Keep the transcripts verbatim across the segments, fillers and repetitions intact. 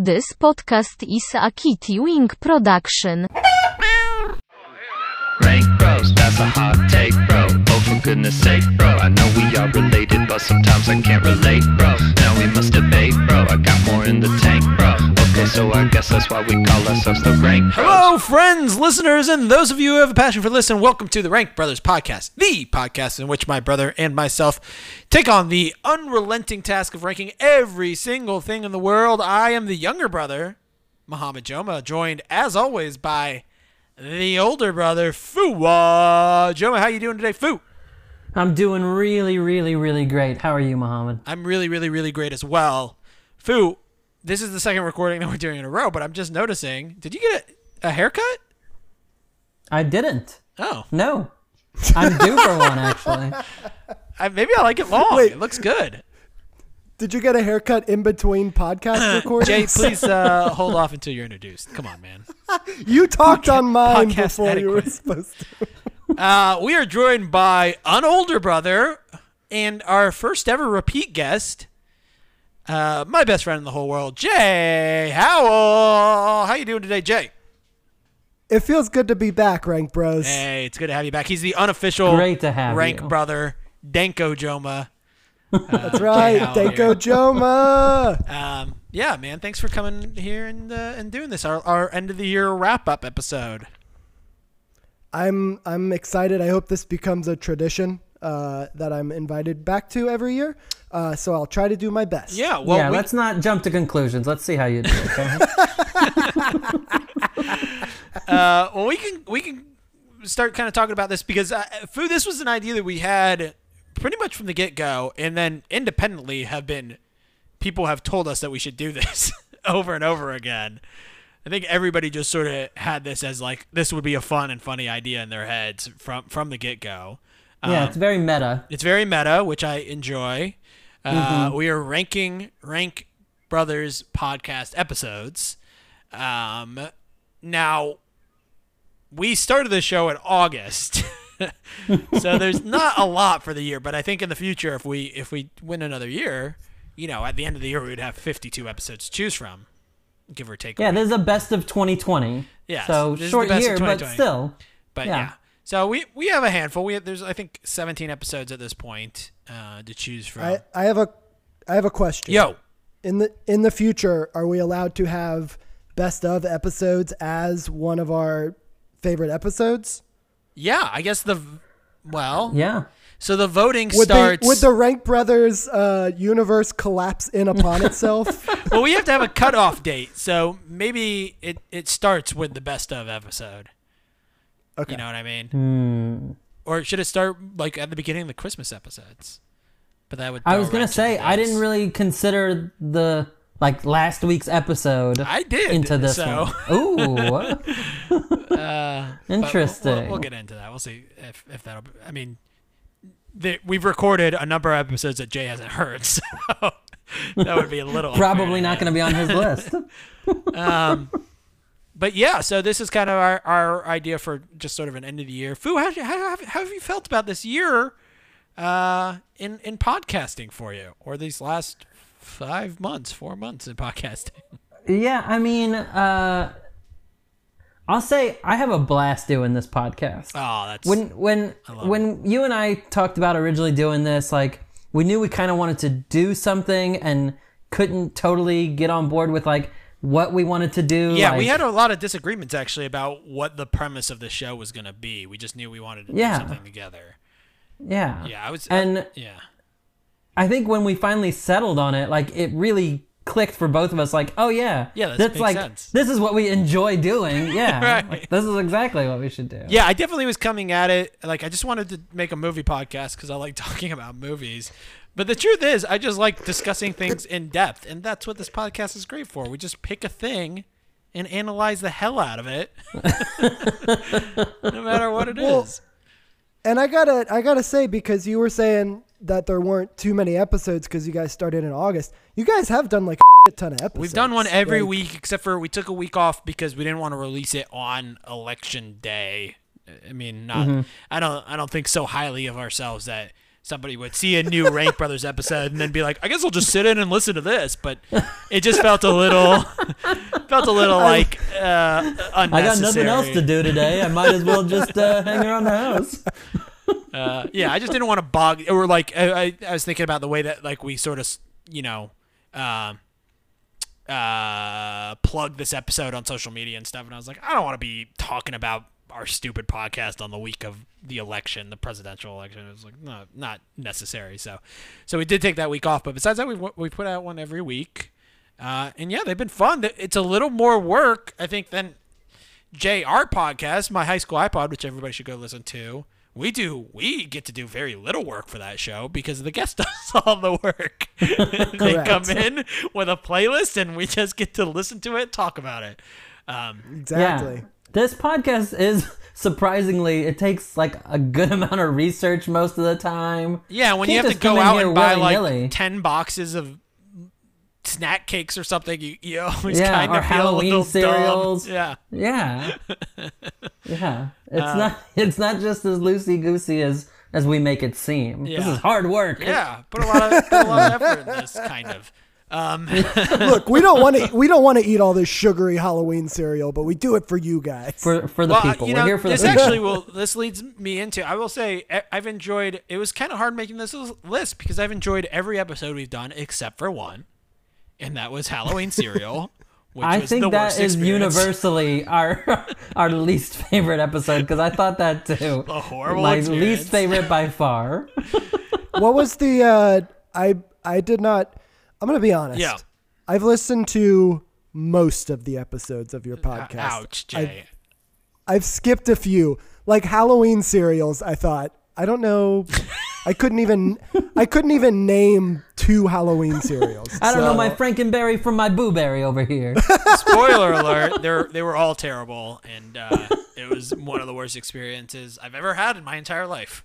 This podcast is a Kitty Wing production. Rank Bros, that's a hot take, bro. Oh, for goodness sake, bro. I know we are related, but sometimes I can't relate, bro. Now we must debate, bro. I got more in the tank, bro. Okay, so I guess that's why we call ourselves the Rank Bros. Hello, friends, listeners, and those of you who have a passion for listening. Welcome to the Rank Brothers Podcast, the podcast in which my brother and myself take on the unrelenting task of ranking every single thing in the world. I am the younger brother, Muhammad Jomaa, joined, as always, by the older brother, Fuwa Joma. How you doing today, Fu? I'm doing really, really, really great. How are you, Muhammad? I'm really, really, really great as well. Fu, this is the second recording that we're doing in a row, but I'm just noticing. Did you get a, a haircut? I didn't. Oh. No. I'm due for one, actually. I, maybe I like it long. Wait. It looks good. Did you get a haircut in between podcast recordings? Jay, please uh, hold off until you're introduced. Come on, man. You talked podcast, on mine before adequate. You were supposed to. uh, we are joined by an older brother and our first ever repeat guest, uh, my best friend in the whole world, Jay Howell. How you doing today, Jay? It feels good to be back, Rank Bros. Hey, it's good to have you back. He's the unofficial Great to have Rank you. Brother, Danko Jomaa. Uh, That's right, Danko Jomaa. Um, yeah, man, thanks for coming here and uh, and doing this our our end of the year wrap up episode. I'm I'm excited. I hope this becomes a tradition uh, that I'm invited back to every year. Uh, so I'll try to do my best. Yeah, well, yeah. We... Let's not jump to conclusions. Let's see how you do. Okay? uh, well, we can we can start kind of talking about this because uh, Fu, this was an idea that we had pretty much from the get-go, and then independently have been people have told us that we should do this over and over again. I think everybody just sort of had this as like this would be a fun and funny idea in their heads from from the get-go. Yeah, um, it's very meta. It's very meta, which I enjoy. Uh, mm-hmm. We are ranking Rank Brothers podcast episodes. Um, now, we started the show in August. So there's not a lot for the year, but I think in the future, if we if we win another year, you know, at the end of the year, we would have fifty-two episodes to choose from, give or take. Yeah, away. This is a best of twenty twenty. Yeah, so short year, but still. But yeah, yeah. so we, we have a handful. We have, there's I think seventeen episodes at this point uh, to choose from. I, I have a I have a question. Yo, in the in the future, are we allowed to have best of episodes as one of our favorite episodes? Yeah, I guess the, well. Yeah. So the voting would starts. They, would the Rank Brothers uh, universe collapse in upon itself? Well, we have to have a cutoff date. So maybe it, it starts with the best of episode. Okay. You know what I mean? Mm. Or should it start like at the beginning of the Christmas episodes? But that would. I was going to say, I didn't really consider the, like, last week's episode. I did. Into this so. One. Ooh. Uh, Interesting. We'll, we'll, we'll get into that. We'll see if, if that'll be, I mean, the, we've recorded a number of episodes that Jay hasn't heard, so that would be a little probably not going to be on his list. um, but yeah, so this is kind of our, our idea for just sort of an end of the year. Fu, how, how, how have you felt about this year uh, in, in podcasting for you, or these last five months, four months in podcasting? Yeah, I mean... Uh, I'll say I have a blast doing this podcast. Oh, that's when when when it. You and I talked about originally doing this, like we knew we kind of wanted to do something and couldn't totally get on board with like what we wanted to do. Yeah, like, we had a lot of disagreements actually about what the premise of the show was going to be. We just knew we wanted to yeah. do something together. Yeah. Yeah, I was and I, yeah. I think when we finally settled on it, like it really clicked for both of us, like, oh yeah, yeah, that's, that's like sense. This is what we enjoy doing. Yeah. Right. Like, this is exactly what we should do. Yeah, I definitely was coming at it like I just wanted to make a movie podcast because I like talking about movies, but the truth is I just like discussing things in depth, and that's what this podcast is great for. We just pick a thing and analyze the hell out of it, no matter what it well, is. And I gotta I gotta say, because you were saying that there weren't too many episodes because you guys started in August. You guys have done like a ton of episodes. We've done one every like, week, except for we took a week off because we didn't want to release it on election day. I mean, not. Mm-hmm. I don't. I don't think so highly of ourselves that somebody would see a new Rank Brothers episode and then be like, I guess I'll just sit in and listen to this. But it just felt a little, felt a little like uh, unnecessary. I got nothing else to do today. I might as well just uh, hang around the house. Uh, yeah, I just didn't want to bog. Or like, I, I was thinking about the way that like we sort of, you know, uh, uh, plug this episode on social media and stuff. And I was like, I don't want to be talking about our stupid podcast on the week of the election, the presidential election. It was like, no, not necessary. So, so we did take that week off, but besides that, we we put out one every week. Uh, and yeah, they've been fun. It's a little more work, I think, than J R podcast, My High School iPod, which everybody should go listen to. We do. We get to do very little work for that show because the guest does all the work. They come in with a playlist and we just get to listen to it, talk about it. Um, exactly. Yeah. This podcast is surprisingly, it takes like a good amount of research most of the time. Yeah, when you, you have to go out and buy like ten boxes of snack cakes or something, you, you always yeah, kind of feel Halloween a little cereals. Dumb. Yeah, yeah, yeah. It's uh, not it's not just as loosey goosey as as we make it seem. Yeah. This is hard work. Yeah, put a lot of put a lot of effort in this kind of. Um. Look, we don't want to. We don't want to eat all this sugary Halloween cereal, but we do it for you guys, for for the well, people. You know, We're here for this the actually will. This leads me into. I will say I've enjoyed. It was kind of hard making this list because I've enjoyed every episode we've done except for one, and that was Halloween cereal. Which I was think the that worst is experience. Universally our our least favorite episode because I thought that too. A horrible. My experience. Least favorite by far. What was the? Uh, I I did not. I'm going to be honest. Yeah. I've listened to most of the episodes of your podcast. Ouch, Jay. I've, I've skipped a few. Like Halloween cereals, I thought. I don't know. I couldn't even I couldn't even name two Halloween cereals. I don't so. know my Frankenberry from my Booberry over here. Spoiler alert, they're they were all terrible and uh, it was one of the worst experiences I've ever had in my entire life.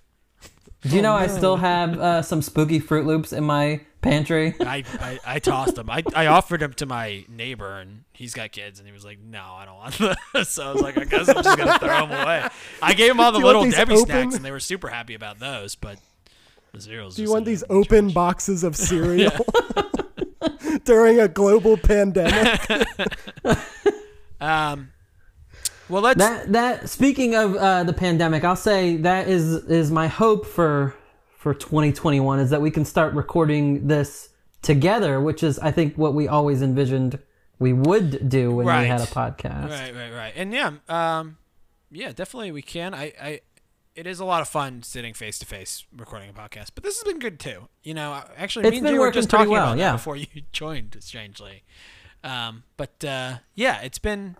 Do you know oh, no. I still have uh, some spooky Fruit Loops in my pantry? I, I, I tossed them. I, I offered them to my neighbor, and he's got kids, and he was like, no, I don't want this. So I was like, I guess I'm just going to throw them away. I gave him all the little Debbie open? snacks, and they were super happy about those, but the cereals. Do you want these open trash. boxes of cereal during a global pandemic? um. Well, let's that that speaking of uh, the pandemic, I'll say that is is my hope for for twenty twenty-one is that we can start recording this together, which is I think what we always envisioned we would do when right. we had a podcast. Right, right, right, and yeah, um, yeah, definitely we can. I, I, it is a lot of fun sitting face to face recording a podcast, but this has been good too. You know, actually, it's me been and you were just talking well, about yeah. that before you joined, strangely. Um, but uh, yeah, it's been.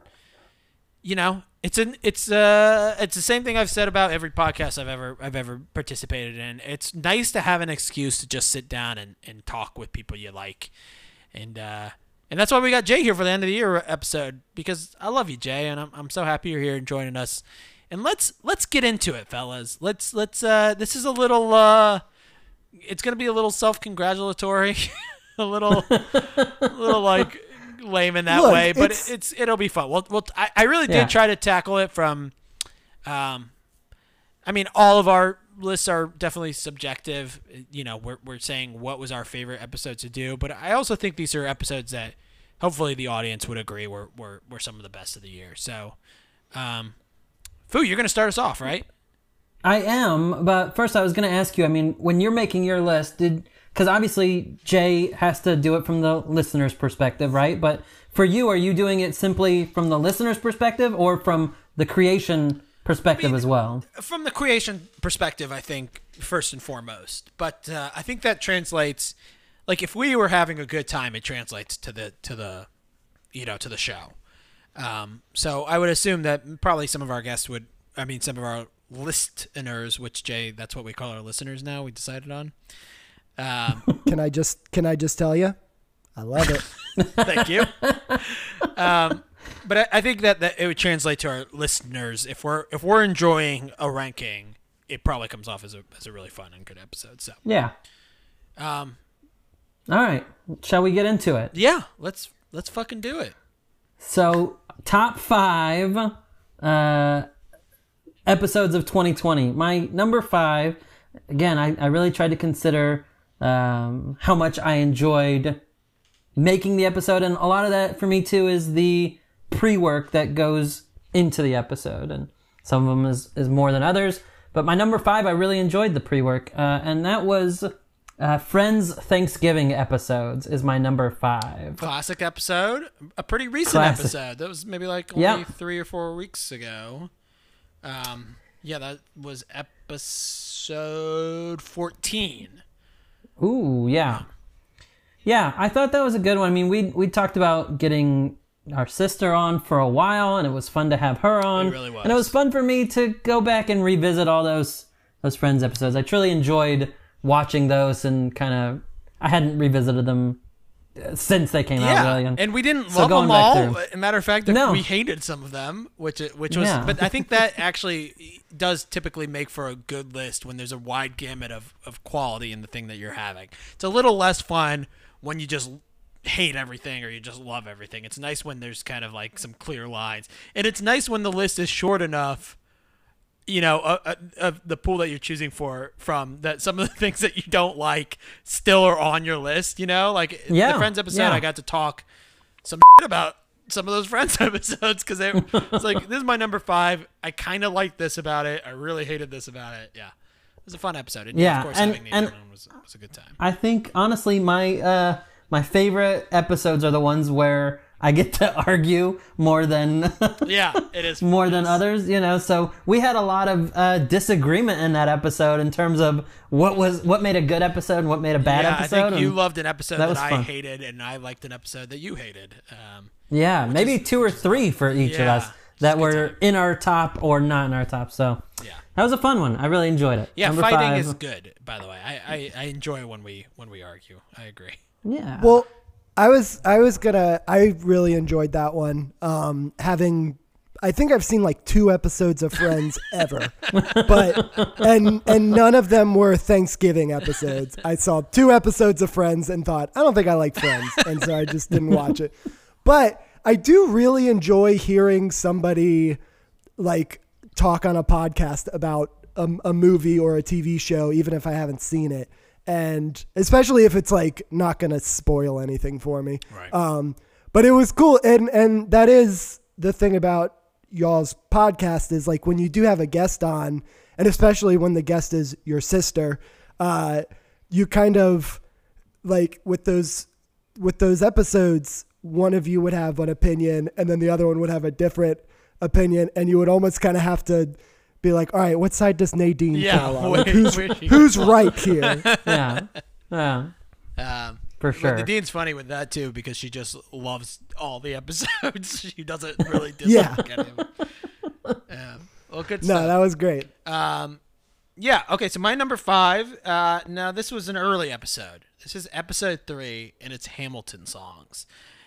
You know, it's an it's uh it's the same thing I've said about every podcast I've ever I've ever participated in. It's nice to have an excuse to just sit down and, and talk with people you like, and uh and that's why we got Jay here for the end of the year episode because I love you, Jay, and I'm I'm so happy you're here and joining us. And let's let's get into it, fellas. Let's let's uh this is a little uh it's gonna be a little self-congratulatory, a little a little like. lame in that Look, way but it's, it's it'll be fun. Well, well I, I really did yeah. try to tackle it from um I mean all of our lists are definitely subjective, you know, we're, we're saying what was our favorite episode to do, but I also think these are episodes that hopefully the audience would agree were were, were some of the best of the year. So um Fu, you're gonna start us off, right? I am, but first I was gonna ask you, I mean, when you're making your list, did because obviously Jay has to do it from the listener's perspective, right? But for you, are you doing it simply from the listener's perspective or from the creation perspective I mean, as well? From the creation perspective, I think, first and foremost. But uh, I think that translates, like if we were having a good time, it translates to the, to the you know, to the show. Um, so I would assume that probably some of our guests would, I mean, some of our listeners, which Jay, that's what we call our listeners now, we decided on. Um, can I just can I just tell you, I love it. Thank you. Um, but I, I think that, that it would translate to our listeners if we're if we're enjoying a ranking, it probably comes off as a as a really fun and good episode. So yeah. Um. All right, shall we get into it? Yeah, let's let's fucking do it. So top five uh, episodes of twenty twenty. My number five again, I, I really tried to consider um, how much I enjoyed making the episode. And a lot of that for me too is the pre-work that goes into the episode. And some of them is, is more than others. But my number five, I really enjoyed the pre-work. Uh, and that was uh, Friends Thanksgiving episodes is my number five. Classic episode. A pretty recent Classic. episode. That was maybe like only yep. three or four weeks ago. Um, yeah, that was episode fourteen. Ooh, yeah. Yeah, I thought that was a good one. I mean, we we talked about getting our sister on for a while, and it was fun to have her on. It really was. And it was fun for me to go back and revisit all those those Friends episodes. I truly enjoyed watching those, and kind of I hadn't revisited them since they came yeah. out. Really. And, and we didn't so love them all. As a matter of fact, no. we hated some of them, which which was. Yeah. But I think that actually does typically make for a good list when there's a wide gamut of of quality in the thing that you're having. It's a little less fun when you just hate everything or you just love everything. It's nice when there's kind of like some clear lines, and it's nice when the list is short enough, you know, of the pool that you're choosing for from, that some of the things that you don't like still are on your list, you know, like yeah, the Friends episode, yeah. I got to talk some shit about some of those Friends episodes. Cause they, it's like, this is my number five. I kind of liked this about it. I really hated this about it. Yeah. It was a fun episode. And yeah. Of course, and, having the other one was, was a good time. I think honestly, my, uh, my favorite episodes are the ones where I get to argue more than yeah, it is more than others, you know. So we had a lot of uh, disagreement in that episode in terms of what was what made a good episode and what made a bad yeah, episode. I think you loved an episode that, that I fun. hated, and I liked an episode that you hated. Um, yeah, maybe is, two or three for each yeah, of us that were time. in our top or not in our top. So yeah, that was a fun one. I really enjoyed it. Yeah, Number fighting five. is good. By the way, I, I I enjoy when we when we argue. I agree. Yeah. Well, I was I was gonna I really enjoyed that one. Um, having I think I've seen like two episodes of Friends ever, but and and none of them were Thanksgiving episodes. I saw two episodes of Friends and thought, I don't think I like Friends, and so I just didn't watch it. But I do really enjoy hearing somebody like talk on a podcast about a, a movie or a T V show, even if I haven't seen it. And especially if it's like not going to spoil anything for me. Right. Um, but it was cool. And, and that is the thing about y'all's podcast is like when you do have a guest on, and especially when the guest is your sister, uh, you kind of like with those, with those episodes, one of you would have an opinion and then the other one would have a different opinion, and you would almost kind of have to be like, all right, what side does Nadine yeah, fall on? Like, who's, who's right here? Yeah, yeah, um, for sure. Nadine's funny with that too because she just loves all the episodes. She doesn't really dislike yeah. any of them. Um, well, good stuff. No, that was great. Um, yeah. Okay, so my number five. Uh, now this was an early episode. This is episode three, and it's Hamilton songs.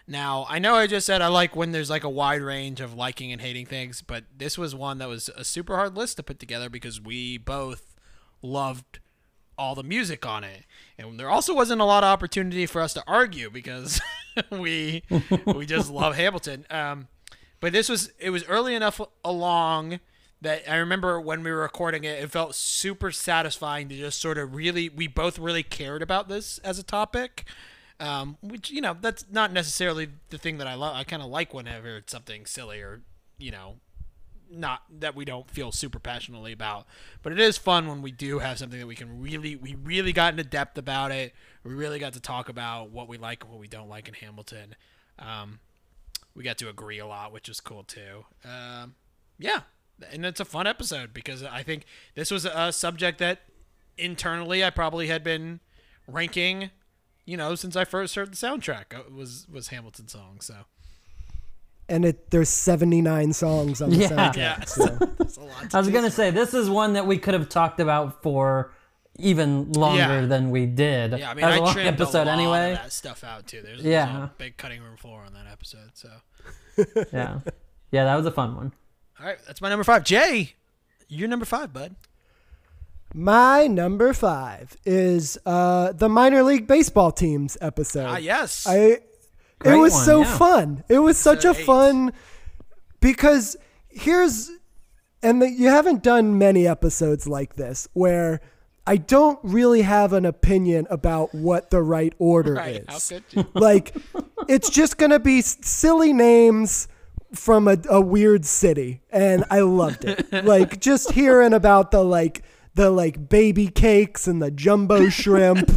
Now, I know I just said I like when there's like a wide range of liking and hating things, but this was one that was a super hard list to put together because we both loved all the music on it. And there also wasn't a lot of opportunity for us to argue because we we just love Hamilton. Um, but this was, it was early enough along that I remember when we were recording it, it felt super satisfying to just sort of really, we both really cared about this as a topic. Um, which, you know, that's not necessarily the thing that I love. I kind of like whenever it's something silly or, you know, not that we don't feel super passionately about, but it is fun when we do have something that we can really, we really got into depth about it. We really got to talk about what we like and what we don't like in Hamilton. Um, we got to agree a lot, which is cool too. Um, yeah. And it's a fun episode because I think this was a subject that internally I probably had been ranking, you know, since I first heard the soundtrack, it was was Hamilton song. So, and it there's seventy-nine songs on the yeah. soundtrack. Yeah, so. That's a lot. I was gonna say this is one that we could have talked about for even longer yeah. than we did. Yeah, I mean, I long trimmed episode a lot anyway. Of that stuff out too. There's yeah. a big cutting room floor on that episode. So, yeah, yeah, that was a fun one. All right, that's my number five. Jay, you're number five, bud. My number five is uh, the minor league baseball teams episode. Ah, yes. I, Great it was one, so yeah. fun. It was episode such a eight. fun because here's, and the, you haven't done many episodes like this where I don't really have an opinion about what the right order right, is. How could you? Like, it's just going to be silly names from a, a weird city. And I loved it. Like, just hearing about the, like, the, like, baby cakes and the jumbo shrimp.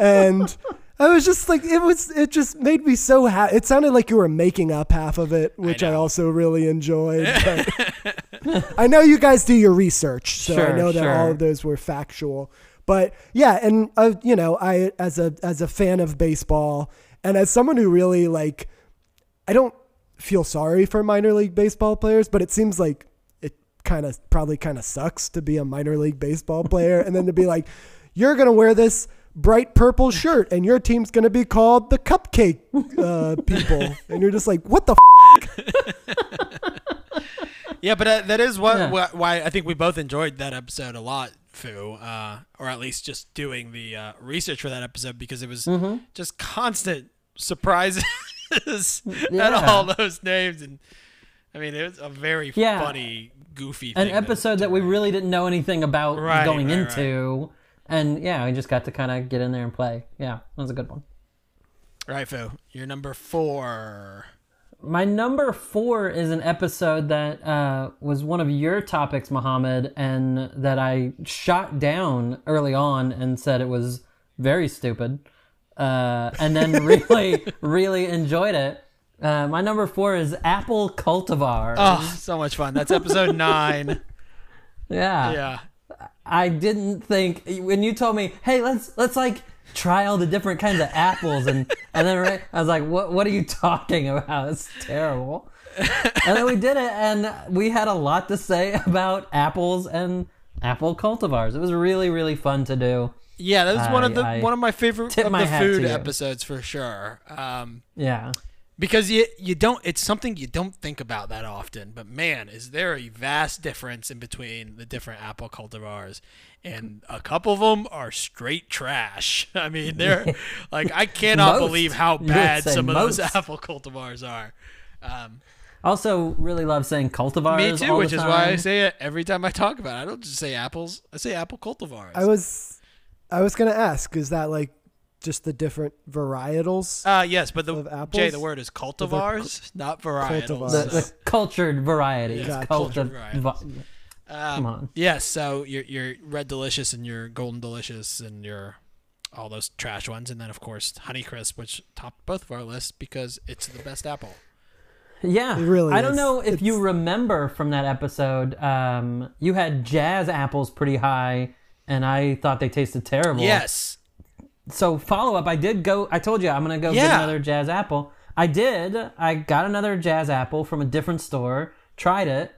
And I was just like, it was, it just made me so happy. It sounded like you were making up half of it, which I, I also really enjoyed. But I know you guys do your research, so sure, I know that sure. all of those were factual. But yeah, and uh, you know, I as a as a fan of baseball, and as someone who really like, I don't feel sorry for minor league baseball players, but it seems like it kind of probably kind of sucks to be a minor league baseball player, and then to be like, you're gonna wear this bright purple shirt, and your team's gonna be called the Cupcake uh, People, and you're just like, what the f***? Yeah, but uh, that is what, yeah. wh- why I think we both enjoyed that episode a lot, Fu, uh, or at least just doing the uh, research for that episode, because it was mm-hmm. just constant surprises yeah. at all those names. And I mean, it was a very yeah. funny, goofy thing. An episode that we really didn't know anything about right, going right, into. Right. And yeah, we just got to kind of get in there and play. Yeah, that was a good one. All right, Fu, you're number four. My number four is an episode that uh, was one of your topics, Muhammad, and that I shot down early on and said it was very stupid, uh, and then really, really enjoyed it. Uh, my number four is Apple Cultivar. Oh, so much fun. That's episode nine. Yeah. Yeah. I didn't think, when you told me, hey, let's, let's like... try all the different kinds of apples, and and then right, I was like, what what are you talking about? It's terrible. And then we did it, and we had a lot to say about apples and apple cultivars. It was really, really fun to do. Yeah, that was I, one of the I one of my favorite of my the food episodes for sure. Um, yeah, because you you don't it's something you don't think about that often. But man, is there a vast difference in between the different apple cultivars. And a couple of them are straight trash. I mean, they're like, I cannot most, believe how bad some of most. those apple cultivars are. Um, also, really love saying cultivars. Me too, all which the is time. Why I say it every time I talk about it. I don't just say apples. I say apple cultivars. I was, I was gonna ask, is that like just the different varietals? Uh yes, but the Jay, the word is cultivars, the, not varietals. Cultivars. The, the cultured varieties. Yeah, cultured varieties. Va- Um, Come on. Yes, so your your Red Delicious and your Golden Delicious and your all those trash ones, and then of course Honeycrisp, which topped both of our lists because it's the best apple. Yeah, it really. I is. don't know if it's... you remember from that episode, um, you had jazz apples pretty high, and I thought they tasted terrible. Yes. So follow up, I did go. I told you I'm gonna go yeah. get another jazz apple. I did. I got another jazz apple from a different store. Tried it.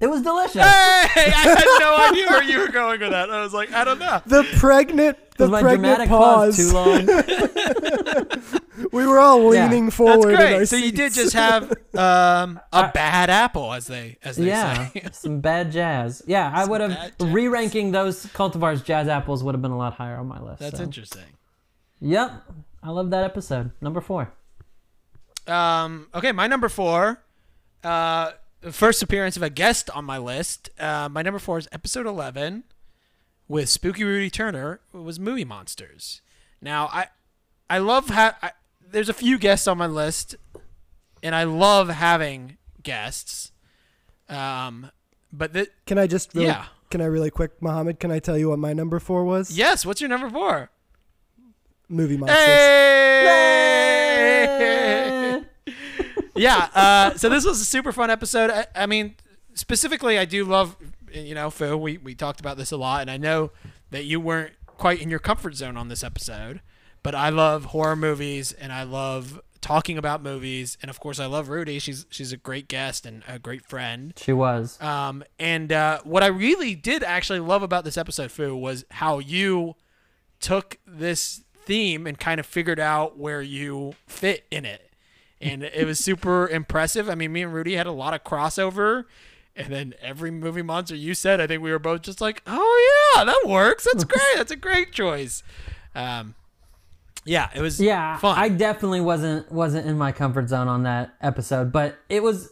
It was delicious. Hey, I had no idea where you were going with that. I was like, I don't know. The pregnant, the my pregnant pause. Too long. We were all leaning yeah. forward. That's great. In our so seats. You did just have um, a I, bad apple, as they as they yeah, say. Yeah, some bad jazz. Yeah, some I would have re-ranking those cultivars. Jazz apples would have been a lot higher on my list. That's so. Interesting. Yep, I love that episode. Number four. Um. Okay, my number four. Uh. First appearance of a guest on my list. Uh, my number four is episode eleven with Spooky Rudy Turner. It was Movie Monsters. Now, I I love how ha- there's a few guests on my list, and I love having guests. Um, but th- Can I just really, yeah. Can I really quick, Muhammad, can I tell you what my number four was? Yes, what's your number four? Movie Monsters. Hey! Hey! Yeah, uh, so this was a super fun episode. I, I mean, specifically, I do love, you know, Fu, we, we talked about this a lot, and I know that you weren't quite in your comfort zone on this episode, but I love horror movies, and I love talking about movies, and of course, I love Rudy. She's she's a great guest and a great friend. She was. Um, and uh, what I really did actually love about this episode, Fu, was how you took this theme and kind of figured out where you fit in it. And it was super impressive. I mean, me and Rudy had a lot of crossover. And then every movie monster you said, I think we were both just like, oh, yeah, that works. That's great. That's a great choice. Um, yeah, it was yeah, fun. I definitely wasn't wasn't in my comfort zone on that episode. But it was,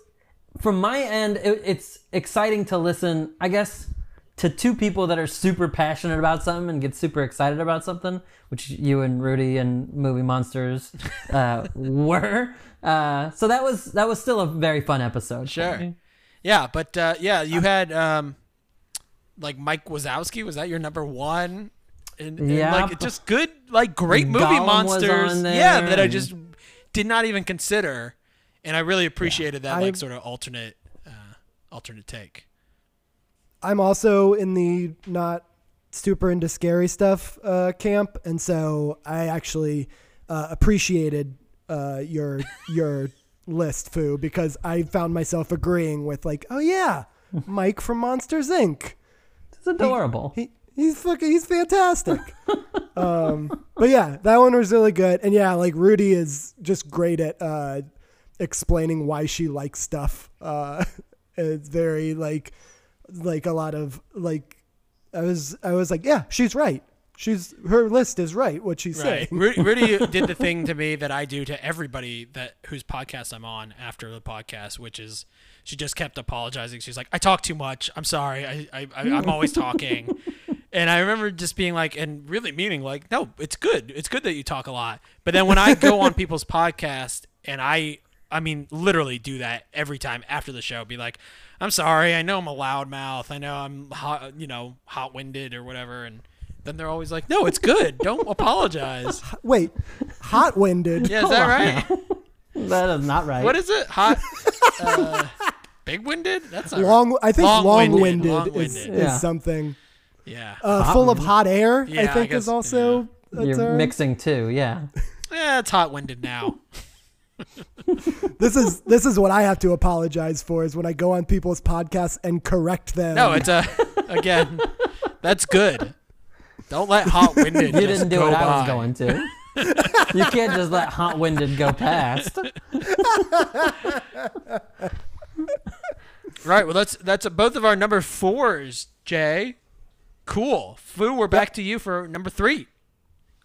from my end, it, it's exciting to listen. I guess to two people that are super passionate about something and get super excited about something, which you and Rudy and Movie Monsters uh, were. Uh, so that was that was still a very fun episode. Sure. Yeah, but uh, yeah, you had um, like Mike Wazowski. Was that your number one? And, and yeah, like it's just good, like great Movie Gollum Monsters. Yeah, that I just did not even consider, and I really appreciated yeah, that I, like sort of alternate, uh, alternate take. I'm also in the not super into scary stuff uh, camp, and so I actually uh, appreciated uh, your your list, Fu, because I found myself agreeing with like, oh yeah, Mike from Monsters Incorporated. It's adorable. He, he, he's fucking he's fantastic. um, but yeah, that one was really good, and yeah, like Rudy is just great at uh, explaining why she likes stuff. Uh, it's very like. Like a lot of like, I was I was like, yeah, she's right. She's her list is right. What she's right. saying. Rudy, Rudy did the thing to me that I do to everybody that whose podcast I'm on after the podcast, which is she just kept apologizing. She's like, I talk too much. I'm sorry. I, I, I I'm always talking. And I remember just being like, and really meaning like, no, it's good. It's good that you talk a lot. But then when I go on people's podcast and I. I mean, literally do that every time after the show. Be like, I'm sorry. I know I'm a loudmouth. I know I'm, hot, you know, hot-winded or whatever. And then they're always like, no, it's good. Don't apologize. Wait, hot-winded? Yeah, is that right? That is not right. What is it? Hot, uh, big-winded? That's not long. Right. I think long-winded, long-winded, long-winded. is, yeah. is something. Yeah. Uh, full of hot air, yeah, I think I guess, is also. Yeah. You're term. Mixing too, yeah. Yeah, it's hot-winded now. this is this is what I have to apologize for is when I go on people's podcasts and correct them. No, it's a again. That's good. Don't let hot winded. You didn't do what by. I was going to. You can't just let hot winded go past. Right. Well, that's that's a, both of our number fours, Jay. Cool. Fu, we're back to you for number three.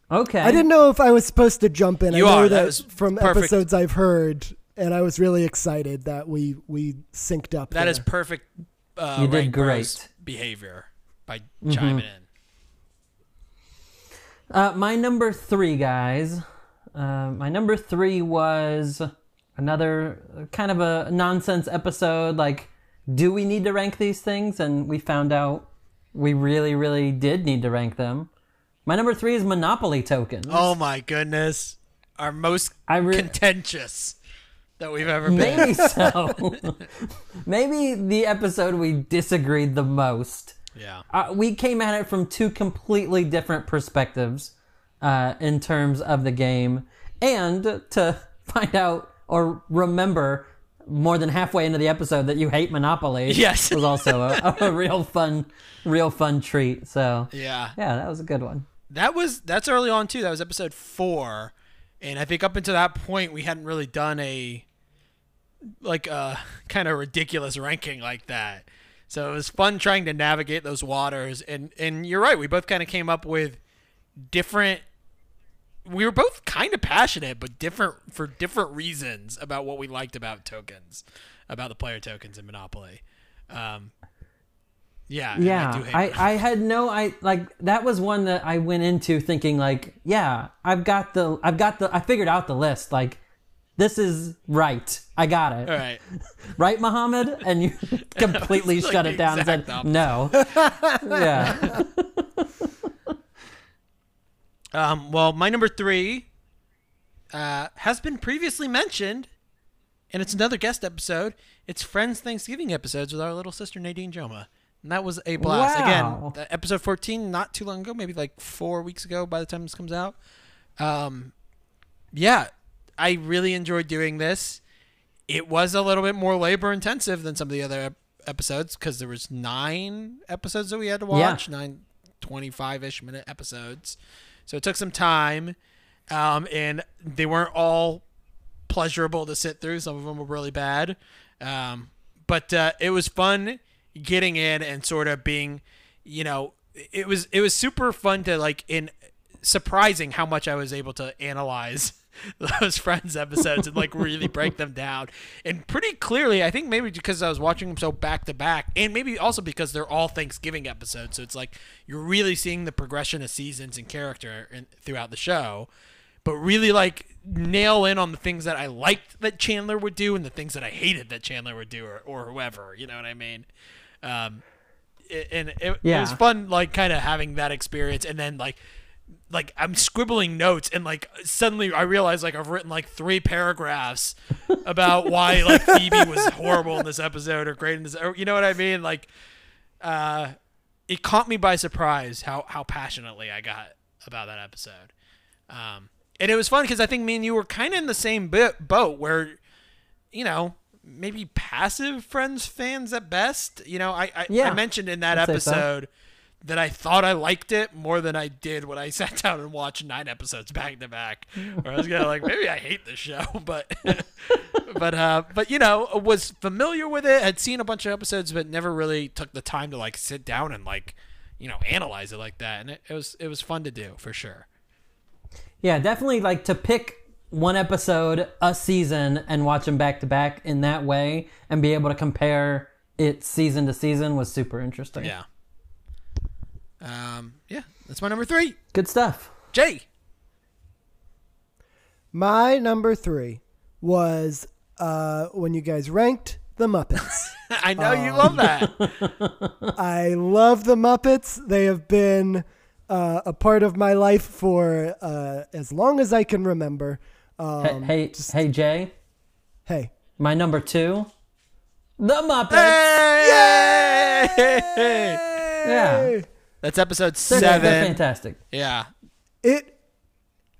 Okay. I didn't know if I was supposed to jump in. You I know are. That, that from perfect. Episodes I've heard, and I was really excited that we we synced up. That there. Is perfect. Uh, you did great behavior by mm-hmm. chiming in. Uh, my number three, guys. Uh, my number three was another kind of a nonsense episode. Like, do we need to rank these things? And we found out we really, really did need to rank them. My number three is Monopoly tokens. Oh my goodness. Our most re- contentious that we've ever been. Maybe so. Maybe the episode we disagreed the most. Yeah. Uh, we came at it from two completely different perspectives uh, in terms of the game. And to find out or remember more than halfway into the episode that you hate Monopoly yes. was also a, a real fun, real fun treat. So yeah, yeah, that was a good one. That was that's early on too. That was episode four, and I think up until that point we hadn't really done a like a kind of ridiculous ranking like that. So it was fun trying to navigate those waters. And and you're right, we both kind of came up with different. We were both kind of passionate, but different for different reasons about what we liked about tokens, about the player tokens in Monopoly. Um, Yeah. Yeah. I, do hate I, I had no, I like, that was one that I went into thinking like, yeah, I've got the, I've got the, I figured out the list. Like, this is right. I got it. All right. Right, Muhammad? And you completely shut like it down and said, opposite. No. Yeah. um, well, my number three uh, has been previously mentioned, and it's another guest episode. It's Friends Thanksgiving episodes with our little sister, Nadine Jomaa. And that was a blast. Wow. Again, episode fourteen, not too long ago, maybe like four weeks ago by the time this comes out. Um, yeah, I really enjoyed doing this. It was a little bit more labor intensive than some of the other ep- episodes because there was nine episodes that we had to watch, yeah. nine twenty-five-ish minute episodes. So it took some time, um, and they weren't all pleasurable to sit through. Some of them were really bad. Um, but uh, it was fun. Getting in and sort of being, you know, it was it was super fun to like in surprising how much I was able to analyze those Friends episodes and like really break them down. And pretty clearly, I think maybe because I was watching them so back to back, and maybe also because they're all Thanksgiving episodes. So it's like you're really seeing the progression of seasons and character in, throughout the show, but really like nail in on the things that I liked that Chandler would do and the things that I hated that Chandler would do, or, or whoever, you know what I mean? Um, and it, yeah. it was fun, like kind of having that experience. And then like, like I'm scribbling notes and like suddenly I realize like I've written like three paragraphs about why like Phoebe was horrible in this episode or great in this, or, you know what I mean? Like, uh, it caught me by surprise how, how passionately I got about that episode. Um, and it was fun because I think me and you were kind of in the same boat where, you know, maybe passive Friends fans at best. You know, I, I, yeah, I mentioned in that I'd episode that I thought I liked it more than I did when I sat down and watched nine episodes back to back. Where I was kind of like, maybe I hate this show, but, but, uh, but you know, was familiar with it, had seen a bunch of episodes, but never really took the time to like sit down and like, you know, analyze it like that. And it, it was, it was fun to do for sure. Yeah, definitely like to pick one episode, a season, and watch them back to back in that way and be able to compare it season to season was super interesting. Yeah. Um, yeah, that's my number three. Good stuff. Jay. My number three was uh, when you guys ranked the Muppets. I know um, you love that. I love the Muppets. They have been... Uh, a part of my life for uh, as long as I can remember. Um, hey, hey, just, hey, Jay. Hey. My number two, The Muppets. Hey! Yay! Yeah. That's episode seven. That's, that's fantastic. Yeah. It,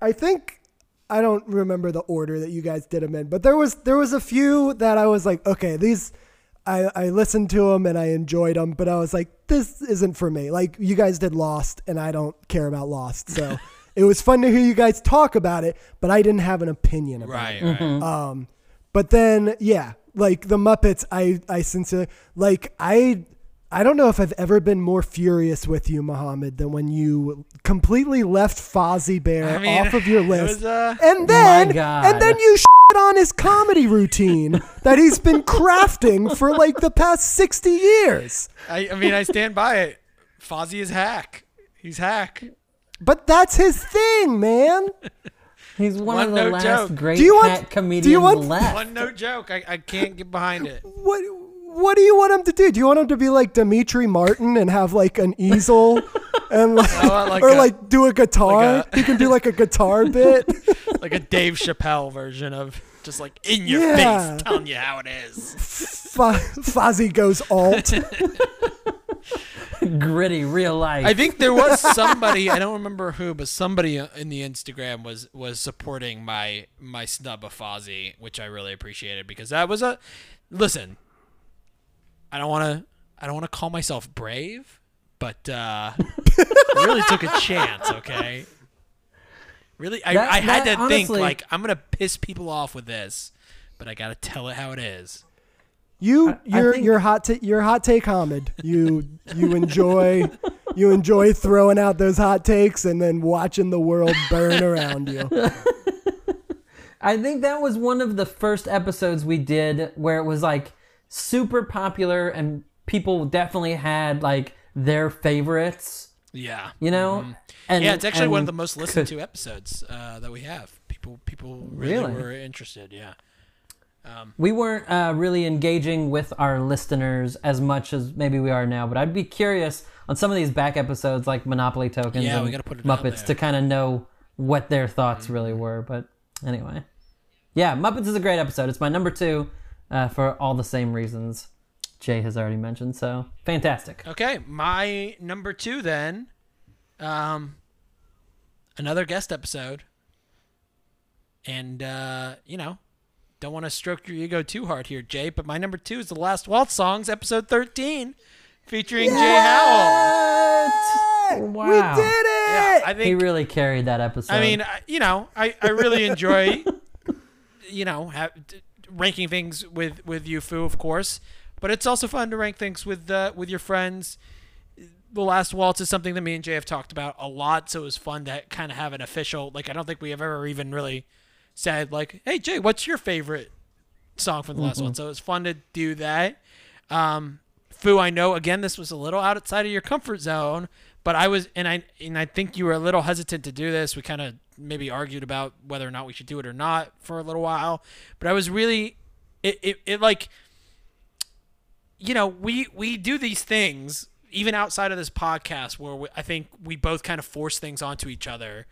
I think, I don't remember the order that you guys did them in, but there was, there was a few that I was like, okay, these... I, I listened to them and I enjoyed them, but I was like, this isn't for me. Like, you guys did Lost and I don't care about Lost. So it was fun to hear you guys talk about it, but I didn't have an opinion about right, it. Right. Mm-hmm. Um, but then, yeah, like the Muppets, I, I sincerely, like, I, I don't know if I've ever been more furious with you, Muhammad, than when you completely left Fozzie Bear I mean, off of your list. Was, uh, and then, and then you sh- on his comedy routine that he's been crafting for like the past sixty years. I, I mean, I stand by it. Fozzie is hack. He's hack. But that's his thing, man. He's one, one of the no last joke. Great want, cat comedians want, left. One no joke. I, I can't get behind it. What What do you want him to do? Do you want him to be like Dimitri Martin and have like an easel and like, like or a, like do a guitar? Like a, he can do like a guitar bit. Like a Dave Chappelle version of just like in your yeah. face telling you how it is. F- Fozzie goes alt. Gritty, real life. I think there was somebody, I don't remember who, but somebody in the Instagram was, was supporting my, my snub of Fozzie, which I really appreciated because that was a, listen, I don't want to, I don't want to call myself brave, but uh, I really took a chance. Okay. Really, I, that, I had that, to honestly, think, like, I'm going to piss people off with this, but I got to tell it how it is. You, I, you're, I think... you're hot, t- you're hot take Hamid. You, you enjoy, you enjoy throwing out those hot takes and then watching the world burn around you. I think that was one of the first episodes we did where it was, like, super popular and people definitely had, like, their favorites. Yeah. You know? Mm-hmm. And, yeah, it's actually one of the most listened could, to episodes uh, that we have. People people really, really? were interested, yeah. Um, we weren't uh, really engaging with our listeners as much as maybe we are now, but I'd be curious on some of these back episodes like Monopoly Tokens yeah, and put Muppets to kind of know what their thoughts mm-hmm. really were. But anyway. Yeah, Muppets is a great episode. It's my number two uh, for all the same reasons Jay has already mentioned. So fantastic. Okay, my number two then. Um, another guest episode, and uh, you know, don't want to stroke your ego too hard here, Jay. But my number two is The Last Waltz Songs, episode thirteen, featuring yes! Jay Howell. Wow, we did it! Yeah, I think he really carried that episode. I mean, I, you know, I, I really enjoy, you know, ha- ranking things with with you, Fu, of course, but it's also fun to rank things with uh, with your friends. The Last Waltz is something that me and Jay have talked about a lot, so it was fun to kind of have an official, like, I don't think we have ever even really said like, hey, Jay, what's your favorite song from the mm-hmm. last one? So it was fun to do that. Um, Fu, I know, again, this was a little outside of your comfort zone, but I was, and I, and I think you were a little hesitant to do this. We kind of maybe argued about whether or not we should do it or not for a little while, but I was really, it, it, it like, you know, we, we do these things even outside of this podcast where we, I think we both kind of force things onto each other.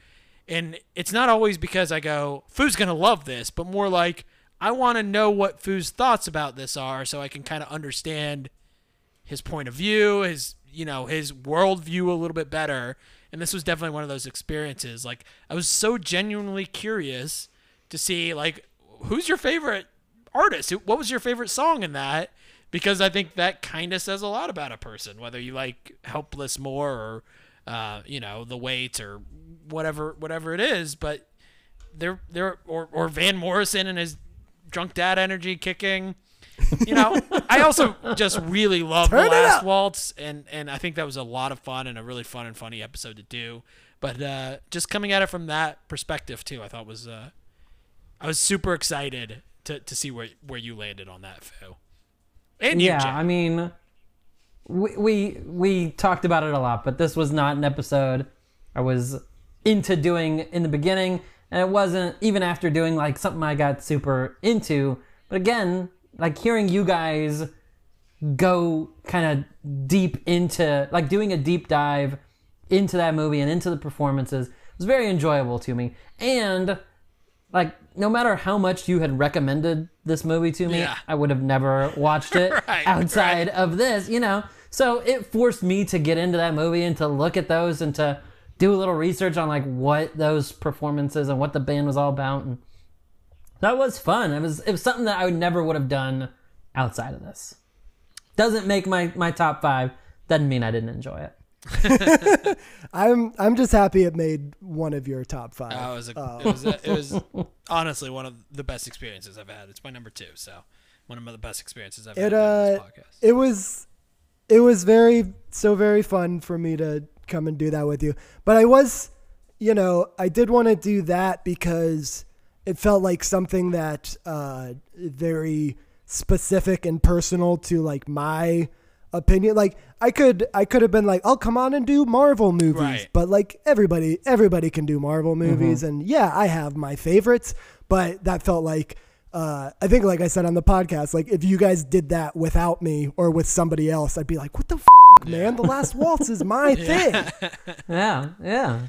And it's not always because I go, Fu's going to love this, but more like, I want to know what Fu's thoughts about this are so I can kind of understand his point of view, his, you know, his worldview a little bit better. And this was definitely one of those experiences. Like, I was so genuinely curious to see, like, who's your favorite artist? What was your favorite song in that? Because I think that kind of says a lot about a person, whether you like Helpless more or, uh, you know, The Wait or whatever, whatever it is. But they're, they're, or, or Van Morrison and his drunk dad energy kicking, you know. I also just really love The Last Waltz, and and I think that was a lot of fun and a really fun and funny episode to do. But uh just coming at it from that perspective too, I thought was uh I was super excited to to see where where you landed on that, Phil. And yeah, you, I mean, we, we we talked about it a lot, but this was not an episode I was into doing in the beginning. And it wasn't even after doing like something I got super into. But again, like hearing you guys go kind of deep into, like doing a deep dive into that movie and into the performances was very enjoyable to me. And like, no matter how much you had recommended this movie to me, yeah. I would have never watched it right, outside right. of this, you know? So it forced me to get into that movie and to look at those and to do a little research on like what those performances and what the band was all about. And that was fun. It was, it was something that I would never would have done outside of this. Doesn't make my, my top five. Doesn't mean I didn't enjoy it. I'm, I'm just happy it made one of your top five. Oh, it, was a, um. it, was a, it was honestly one of the best experiences I've had. It's my number two. So one of the best experiences I've it, had on this uh, podcast. It was, it was very, so very fun for me to come and do that with you. But I was, you know, I did want to do that because it felt like something that uh, very specific and personal to like my opinion. Like I could, I could have been like, I'll come on and do Marvel movies, right. But like everybody, everybody can do Marvel movies. Mm-hmm. And yeah, I have my favorites, but that felt like, Uh, I think, like I said on the podcast, like if you guys did that without me or with somebody else, I'd be like, "What the f- man? The Last Waltz is my yeah. thing." Yeah, yeah.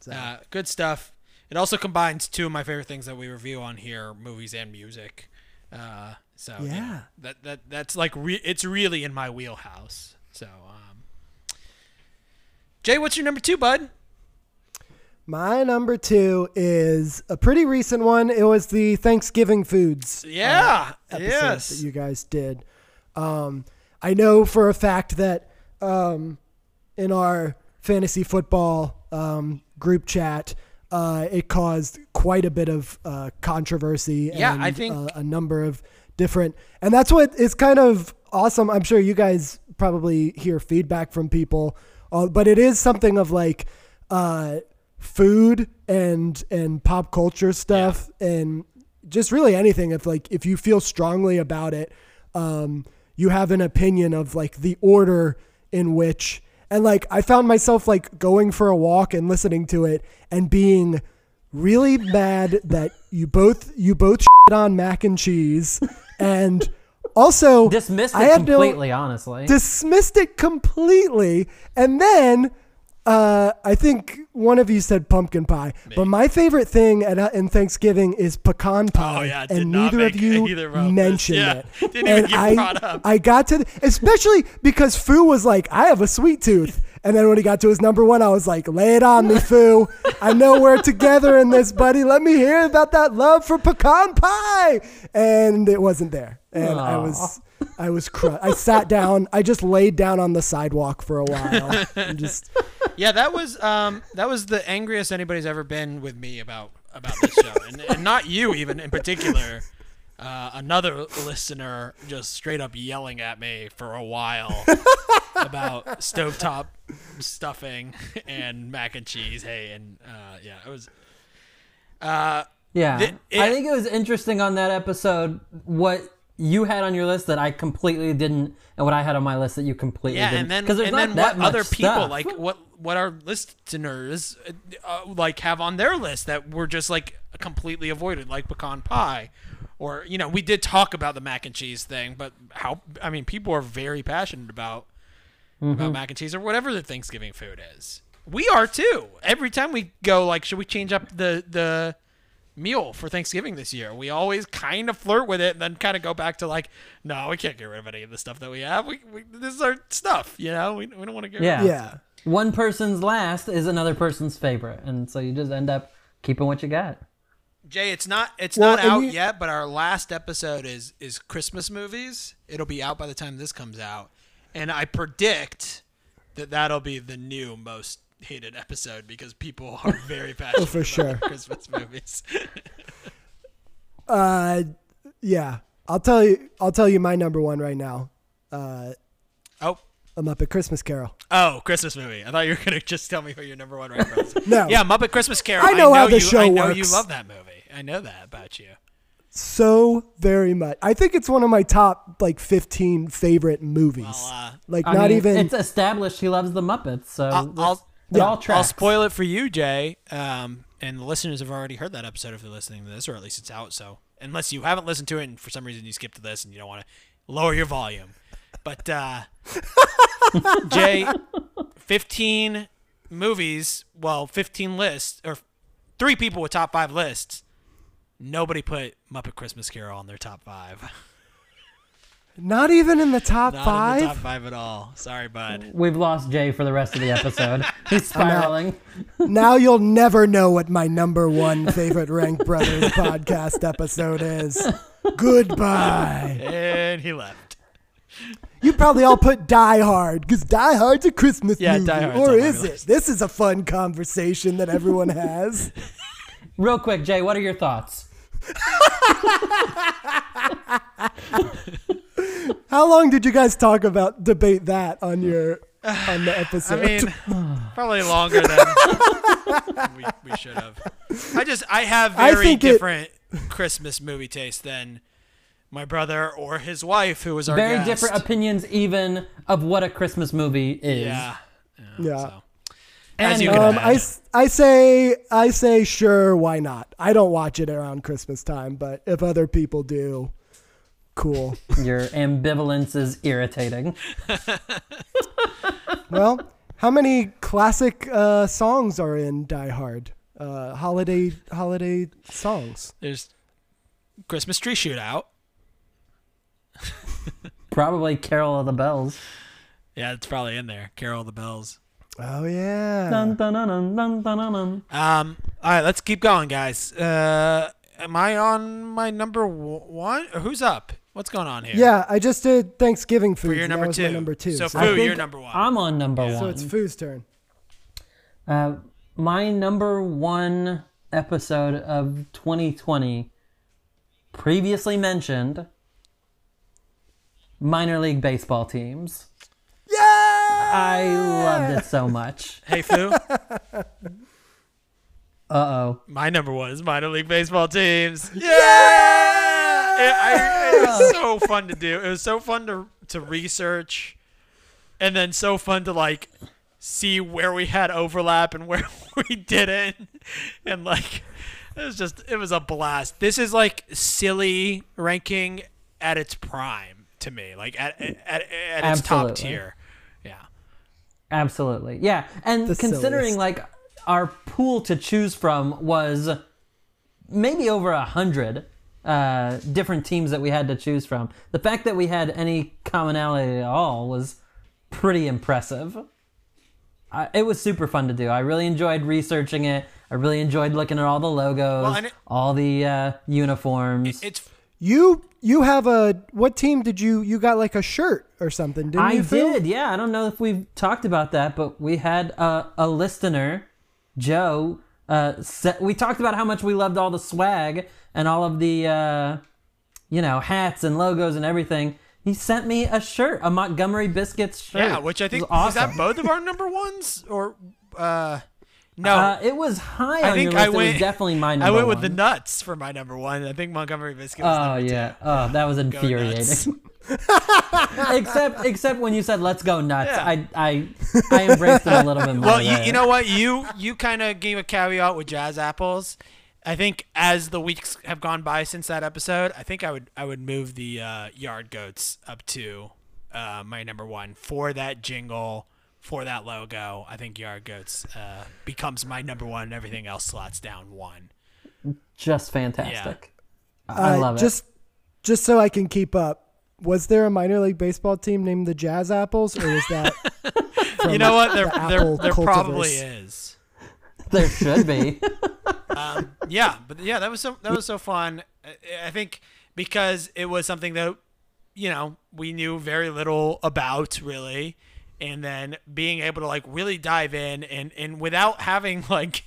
So. Uh, good stuff. It also combines two of my favorite things that we review on here: movies and music. Uh, so yeah. yeah, that that that's like re- it's really in my wheelhouse. So, um, Jay, what's your number two, bud? My number two is a pretty recent one. It was the Thanksgiving foods yeah, uh, episode yes. that you guys did. Um, I know for a fact that um, in our fantasy football um, group chat, uh, it caused quite a bit of uh, controversy. Yeah, and, I think uh, a number of different, and that's what is kind of awesome. I'm sure you guys probably hear feedback from people, uh, but it is something of like. Uh, food and and pop culture stuff yeah. and just really anything if like if you feel strongly about it, um you have an opinion of like the order in which, and like I found myself like going for a walk and listening to it and being really mad that you both you both shit on mac and cheese and also dismissed it completely no, honestly dismissed it completely. And then Uh, I think one of you said pumpkin pie, Maybe. But my favorite thing at, uh, in Thanksgiving is pecan pie. Oh, yeah, and neither of you either mentioned yeah. it. Didn't and even get I, brought up. I got to, the, especially because Fu was like, I have a sweet tooth. And then when he got to his number one, I was like, lay it on me, Fu. I know we're together in this, buddy. Let me hear about that love for pecan pie. And it wasn't there. And Aww. I was... I was crushed. I sat down. I just laid down on the sidewalk for a while. And just yeah, that was um, that was the angriest anybody's ever been with me about about this show, and, and not you even in particular. Uh, another listener just straight up yelling at me for a while about stovetop stuffing and mac and cheese. Hey, and uh, yeah, it was. Uh, Yeah. Th- it, I think it was interesting on that episode what you had on your list that I completely didn't, and what I had on my list that you completely yeah, didn't. Yeah, and then, and then what other people, stuff. like what what our listeners uh, like have on their list that were just like completely avoided, like pecan pie. Or, you know, we did talk about the mac and cheese thing, but how, I mean, people are very passionate about mm-hmm. about mac and cheese or whatever the Thanksgiving food is. We are too. Every time we go, like, should we change up the, the meal for Thanksgiving this year? We always kind of flirt with it and then kind of go back to like, no, we can't get rid of any of the stuff that we have. We, we this is our stuff, you know? We, we don't want to get yeah. rid of yeah. it. One person's last is another person's favorite. And so you just end up keeping what you got. Jay, it's not it's well, not out you, yet, but our last episode is is Christmas movies. It'll be out by the time this comes out, and I predict that that'll be the new most hated episode because people are very passionate for about sure. Christmas movies. uh, yeah, I'll tell you. I'll tell you my number one right now. Uh, oh. A Muppet Christmas Carol. Oh, Christmas movie. I thought you were going to just tell me who your number one reference is. No. Yeah, Muppet Christmas Carol. I know, I know how the show I know works. You love that movie. I know that about you. So very much. I think it's one of my top like fifteen favorite movies. Well, uh, like I not mean, even. It's established he loves the Muppets, so I'll, I'll, it yeah. all tracks. I'll spoil it for you, Jay. Um, and the listeners have already heard that episode if they're listening to this, or at least it's out. So unless you haven't listened to it and for some reason you skipped to this and you don't want to lower your volume. But uh, Jay, fifteen movies, well, fifteen lists, or three people with top five lists. Nobody put Muppet Christmas Carol on their top five. Not even in the top Not five? Not in the top five at all. Sorry, bud. We've lost Jay for the rest of the episode. He's spiraling. Now you'll never know what my number one favorite Rank Brothers podcast episode is. Goodbye. And he left. You probably all put Die Hard because Die Hard's a Christmas yeah, movie, Die or is it? List. This is a fun conversation that everyone has. Real quick, Jay, what are your thoughts? How long did you guys talk about debate that on your on the episode? I mean, probably longer than we, we should have. I just I have very I different it, Christmas movie taste than. My brother or his wife, who was our very guest. Different opinions, even of what a Christmas movie is. Yeah, yeah. yeah. So. As and you um, I, I say, I say, sure, why not? I don't watch it around Christmas time, but if other people do, cool. Your ambivalence is irritating. Well, how many classic uh, songs are in Die Hard? Uh, holiday, holiday songs. There's Christmas Tree Shootout. Probably Carol of the Bells. Yeah, it's probably in there. Carol of the Bells. Oh yeah. Dun, dun, dun, dun, dun, dun. Um. All right, let's keep going, guys. Uh, am I on my number one? Who's up? What's going on here? Yeah, I just did Thanksgiving food. For your number two. number two. So, so Foo, you're number one. I'm on number yeah. one. So it's Foo's turn. Uh, my number one episode of twenty twenty, previously mentioned. Minor league baseball teams. Yeah! I loved it so much. Hey, Foo. Uh-oh. My number one is minor league baseball teams. Yeah! yeah! It, I, it was so fun to do. It was so fun to to research and then so fun to, like, see where we had overlap and where we didn't. And, like, it was just, it was a blast. This is, like, silly ranking at its prime. To me, like at at, at its absolutely. Top tier, yeah, absolutely, yeah. And the considering silliest. Like our pool to choose from was maybe over a hundred uh, different teams that we had to choose from. The fact that we had any commonality at all was pretty impressive. I, it was super fun to do. I really enjoyed researching it. I really enjoyed looking at all the logos, well, it, all the uh, uniforms. It, it's you. You have a, what team did you, you got like a shirt or something, didn't I you, Phil? I did, yeah. I don't know if we've talked about that, but we had a, a listener, Joe, uh, set, we talked about how much we loved all the swag and all of the, uh, you know, hats and logos and everything. He sent me a shirt, a Montgomery Biscuits shirt. Yeah, which I think, was awesome. Is that both of our number ones? Or, uh, No, uh, it was high on I think your list. I went, it was definitely my number one. I went with one. The nuts for my number one. I think Montgomery Biscuit was number two. Oh, yeah. Oh, that was infuriating. except except when you said let's go nuts, yeah. I, I I embraced it a little bit more. Well, you, you know what? You you kind of gave a caveat with Jazz Apples. I think as the weeks have gone by since that episode, I think I would I would move the uh, Yard Goats up to uh, my number one for that jingle. For that logo, I think Yard Goats uh, becomes my number one, and everything else slots down one. Just fantastic. Yeah. I uh, love it. Just, just so I can keep up, was there a minor league baseball team named the Jazz Apples, or was that? You know what? There, the there, there probably is. There should be. um, yeah, but yeah, that was so that was so fun. I, I think because it was something that, you know, we knew very little about, really. And then being able to like really dive in and, and without having like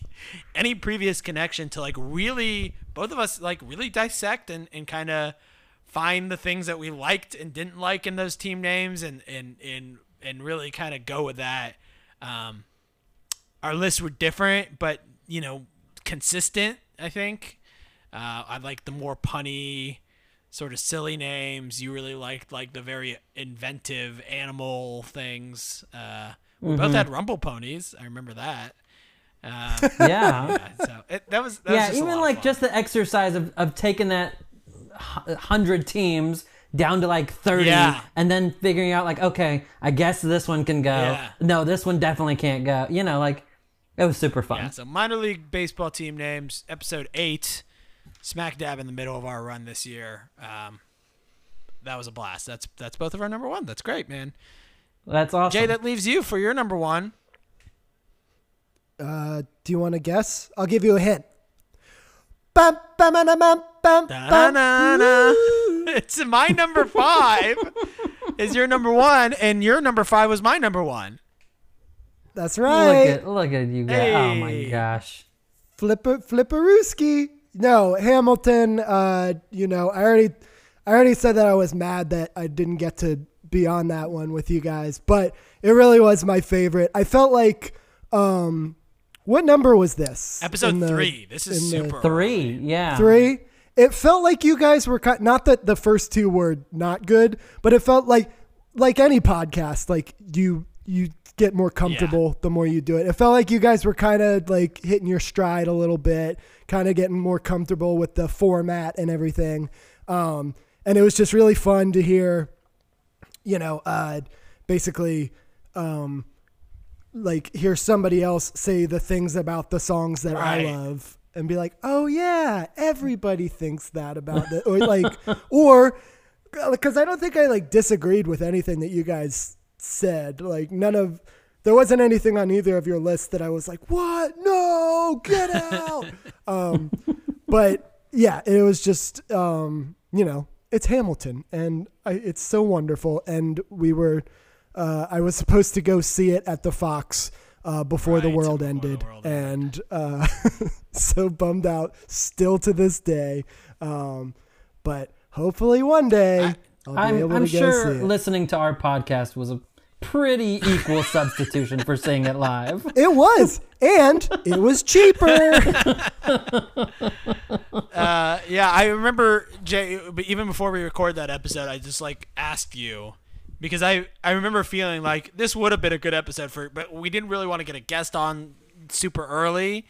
any previous connection to like really both of us like really dissect and, and kind of find the things that we liked and didn't like in those team names and, and, and, and really kind of go with that. Um, our lists were different, but you know, consistent, I think. uh, I like the more punny sort of silly names. You really liked like the very inventive animal things. Uh, we mm-hmm. both had rumble ponies. I remember that. Uh, yeah. yeah. So it, that was, that yeah. was just even like just the exercise of, of taking that hundred teams down to like thirty yeah. and then figuring out like, okay, I guess this one can go. Yeah. No, this one definitely can't go. You know, like it was super fun. Yeah, so minor league baseball team names, episode eight, smack dab in the middle of our run this year. Um, that was a blast. That's that's both of our number one. That's great, man. That's awesome. Jay, that leaves you for your number one. Uh, do you want to guess? I'll give you a hint. Bum, bum, bum, bum, bum, bum. It's my number five is your number one, and your number five was my number one. That's right. Look at, look at you guys. Hey. Oh, my gosh. Flipper, Flipperooski. No, Hamilton, uh, you know, I already I already said that I was mad that I didn't get to be on that one with you guys, but it really was my favorite. I felt like, um, what number was this? Episode the, three. This is super. Three, yeah. Three. It felt like you guys were, cut, not that the first two were not good, but it felt like, like any podcast, like you, you get more comfortable yeah. the more you do it. It felt like you guys were kind of like hitting your stride a little bit, kind of getting more comfortable with the format and everything. Um, and it was just really fun to hear, you know, uh, basically um, like hear somebody else say the things about the songs that right. I love and be like, oh yeah, everybody thinks that about it. Or like, or because I don't think I like disagreed with anything that you guys said. Like none of there wasn't anything on either of your lists that I was like, what? No, get out. um but yeah, it was just um you know, it's Hamilton and I, it's so wonderful, and we were uh I was supposed to go see it at the Fox uh before right, the world before ended the world and uh so bummed out still to this day. Um but hopefully one day I- I'm, I'm sure listening to our podcast was a pretty equal substitution for seeing it live. It was, and it was cheaper. uh, yeah, I remember, Jay, even before we record that episode, I just like asked you because I, I remember feeling like this would have been a good episode for, but we didn't really want to get a guest on super early.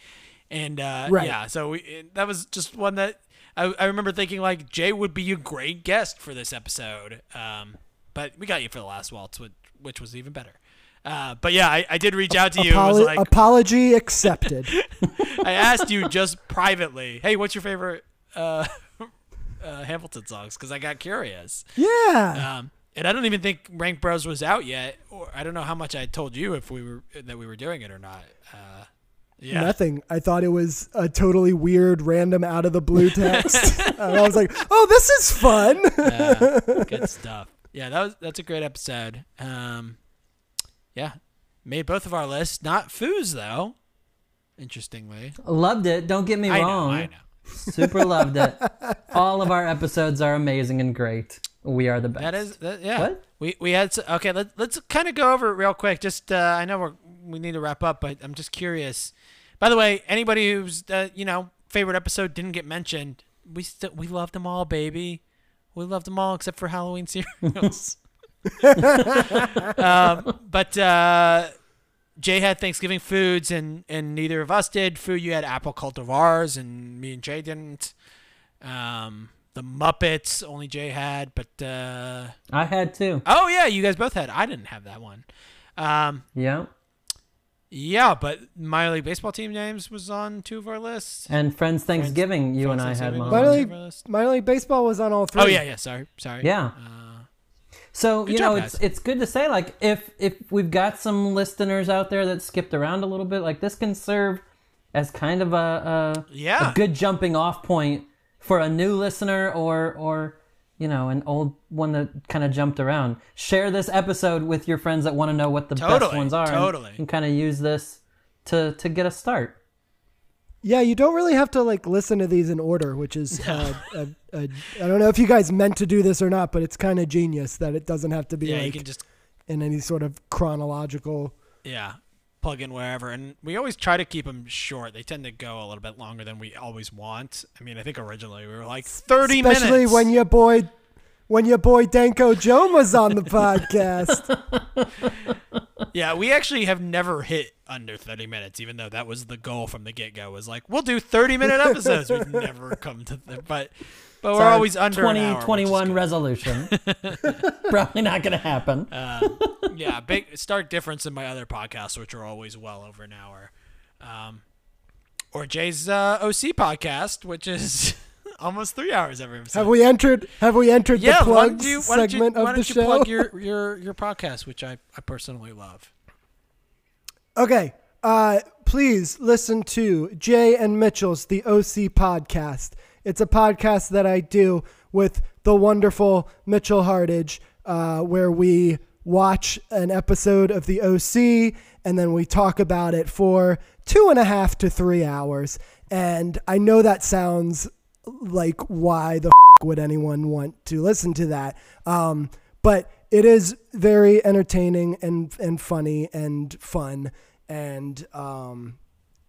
And uh, right. yeah, so we, that was just one that, I, I remember thinking like Jay would be a great guest for this episode, um, but we got you for the last waltz, which, which was even better. Uh, but yeah, I, I did reach out to you. Apolo- was like, apology accepted. I asked you just privately, hey, what's your favorite uh, uh, Hamilton songs? Because I got curious. Yeah. Um, and I don't even think Rank Bros was out yet, or I don't know how much I told you if we were that we were doing it or not. Uh, Yeah. Nothing. I thought it was a totally weird, random, out of the blue text. uh, I was like, "Oh, this is fun." uh, good stuff. Yeah, that was that's a great episode. Um, yeah, made both of our lists. Not Foo's though. Interestingly, loved it. Don't get me I wrong. Know, I know. Super loved it. All of our episodes are amazing and great. We are the best. That is, that, yeah. What? We we had okay. Let's let's kind of go over it real quick. Just uh, I know we we need to wrap up, but I'm just curious. By the way, anybody who's uh, you know, favorite episode didn't get mentioned, we still we love them all, baby. We love them all except for Halloween cereals. um, but uh, Jay had Thanksgiving foods, and and neither of us did. Fu, you had apple cultivars, and me and Jay didn't. Um, the Muppets, only Jay had, but uh, I had too. Oh yeah, you guys both had. I didn't have that one. Um, yeah, yeah, but minor league baseball team names was on two of our lists, and Friends Thanksgiving. Friends, you Friends and I had minor league, minor league baseball was on all three. Oh yeah, yeah. Sorry, sorry. Yeah. Uh, So, good you job, know, guys. it's it's good to say, like, if if we've got some listeners out there that skipped around a little bit, like, this can serve as kind of a, a, yeah. a good jumping off point for a new listener, or, or, you know, an old one that kind of jumped around. Share this episode with your friends that want to know what the totally, best ones are. Totally. And, and kind of use this to, to get a start. Yeah, you don't really have to, like, listen to these in order, which is, uh, a, a, I don't know if you guys meant to do this or not, but it's kind of genius that it doesn't have to be, yeah, like, you can just, in any sort of chronological. Yeah, plug in wherever. And we always try to keep them short. They tend to go a little bit longer than we always want. I mean, I think originally we were like thirty minutes. Especially when your boy, when your boy Danko Jomaa was on the podcast. Yeah, we actually have never hit under thirty minutes, even though that was the goal from the get-go, was like, we'll do thirty-minute episodes. We've never come to that. But, but we're always under twenty twenty-one resolution. Probably not going to happen. Uh, yeah, big stark difference in my other podcasts, which are always well over an hour. Um, or Jay's uh, O C podcast, which is almost three hours every episode. Have we entered? Have we entered yeah, the plugs you, segment you, of the show? Why don't you plug your, your, your podcast, which I, I personally love. Okay, uh, please listen to Jay and Mitchell's The O C. Podcast. It's a podcast that I do with the wonderful Mitchell Hardage, uh, where we watch an episode of The O C and then we talk about it for two and a half to three hours. And I know that sounds like, why the f would anyone want to listen to that? Um, but it is very entertaining and, and funny and fun. And um,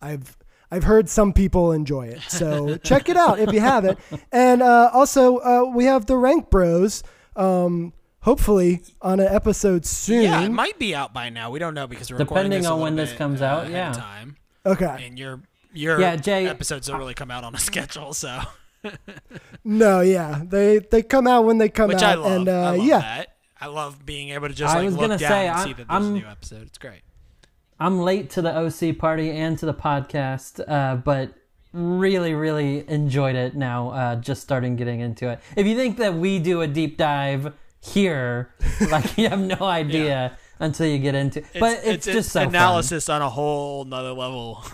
I've, I've heard some people enjoy it. So check it out if you have it. And uh, also uh, we have the Rank Bros, um, hopefully on an episode soon. Yeah, it might be out by now. We don't know, because we're recording this a little bit, depending on when this comes uh, out. Yeah. Time. Okay. And your, your yeah, Jay, episodes don't really come out on a schedule, so... No, yeah, they they come out when they come Which out, I love. and uh, I love yeah, that. I love being able to just like, look down say, and I'm, see that there's I'm, a new episode. It's great. I'm late to the O C party and to the podcast, uh, but really, really enjoyed it. Now, uh, just starting getting into it. If you think that we do a deep dive here, like, you have no idea yeah. until you get into. It's, but it's, it's just it's so analysis fun. on a whole nother level.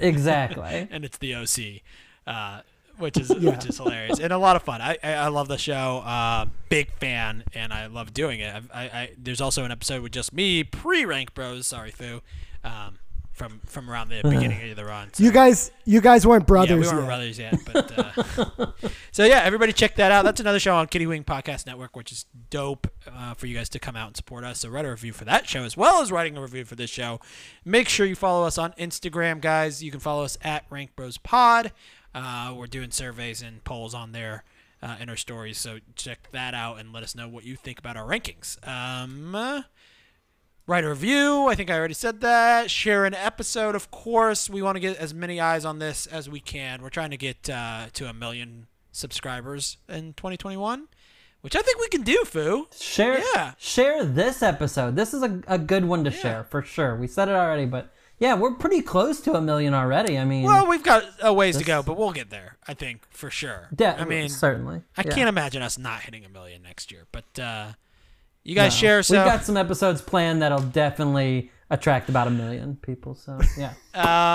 Exactly, and it's the O C. Uh, Which is yeah. which is hilarious and a lot of fun. I I, I love the show. Uh, big fan, and I love doing it. I, I, I there's also an episode with just me pre Rank Bros. Sorry, Fu, um, from from around the beginning of the run. So. You guys, you guys weren't brothers. Yeah, we weren't yet. brothers yet. But uh, so yeah, everybody check that out. That's another show on Kitty Wing Podcast Network, which is dope uh, for you guys to come out and support us. So write a review for that show as well as writing a review for this show. Make sure you follow us on Instagram, guys. You can follow us at Rank Bros Pod. Uh, we're doing surveys and polls on there uh, in our stories, so check that out and let us know what you think about our rankings. Um, uh, write a review. I think I already said that. Share an episode, of course. We want to get as many eyes on this as we can. We're trying to get uh, to a million subscribers in twenty twenty-one, which I think we can do, Fu. Share, yeah. share this episode. This is a, a good one to yeah. share, for sure. We said it already, but... Yeah, we're pretty close to a million already. I mean, well, we've got a ways this... to go, but we'll get there, I think, for sure. Yeah, I mean, certainly. I yeah. can't imagine us not hitting a million next year, but uh, you guys no. share. So we've got some episodes planned that'll definitely attract about a million people. So yeah,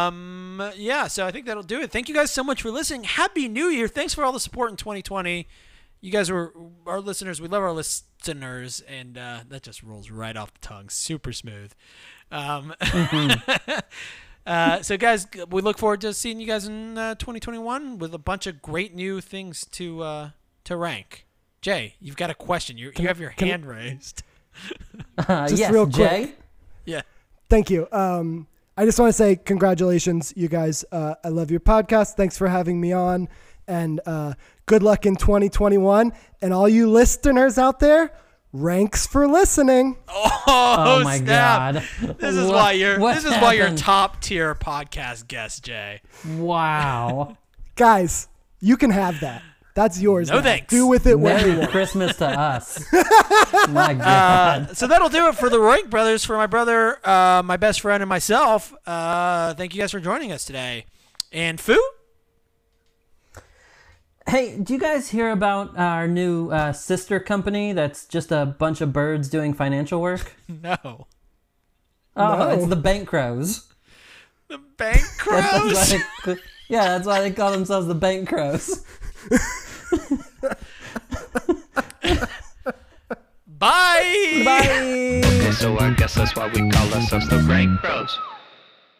um, yeah. So I think that'll do it. Thank you guys so much for listening. Happy New Year! Thanks for all the support in twenty twenty. You guys were our listeners. We love our listeners, and uh, that just rolls right off the tongue, super smooth. Um, mm-hmm. uh, so guys, we look forward to seeing you guys in uh, twenty twenty-one with a bunch of great new things to uh, to rank. Jay, you've got a question. You can, you have your hand I, raised. Uh, Just yes, real quick. Jay? Yeah. Thank you. Um, I just want to say congratulations, you guys. Uh, I love your podcast. Thanks for having me on. And uh, good luck in twenty twenty-one. And all you listeners out there, ranks for listening. Oh, oh my snap. God. This is what, why you're this is happened? why you're top tier podcast guest, Jay. Wow. Guys, you can have that. That's yours. No now. thanks. Do with it what you want. Christmas to us. My God. Uh, so that'll do it for the Rank Brothers, for my brother, uh, my best friend, and myself. Uh, thank you guys for joining us today. And Fu? Hey, do you guys hear about our new uh, sister company that's just a bunch of birds doing financial work? No. Oh, no. It's the Bank Crows. The Bank Crows? That's, that's they, yeah, that's why they call themselves the Bank Crows. Bye! Bye! Okay, so I guess that's why we call ourselves the Rank Crows.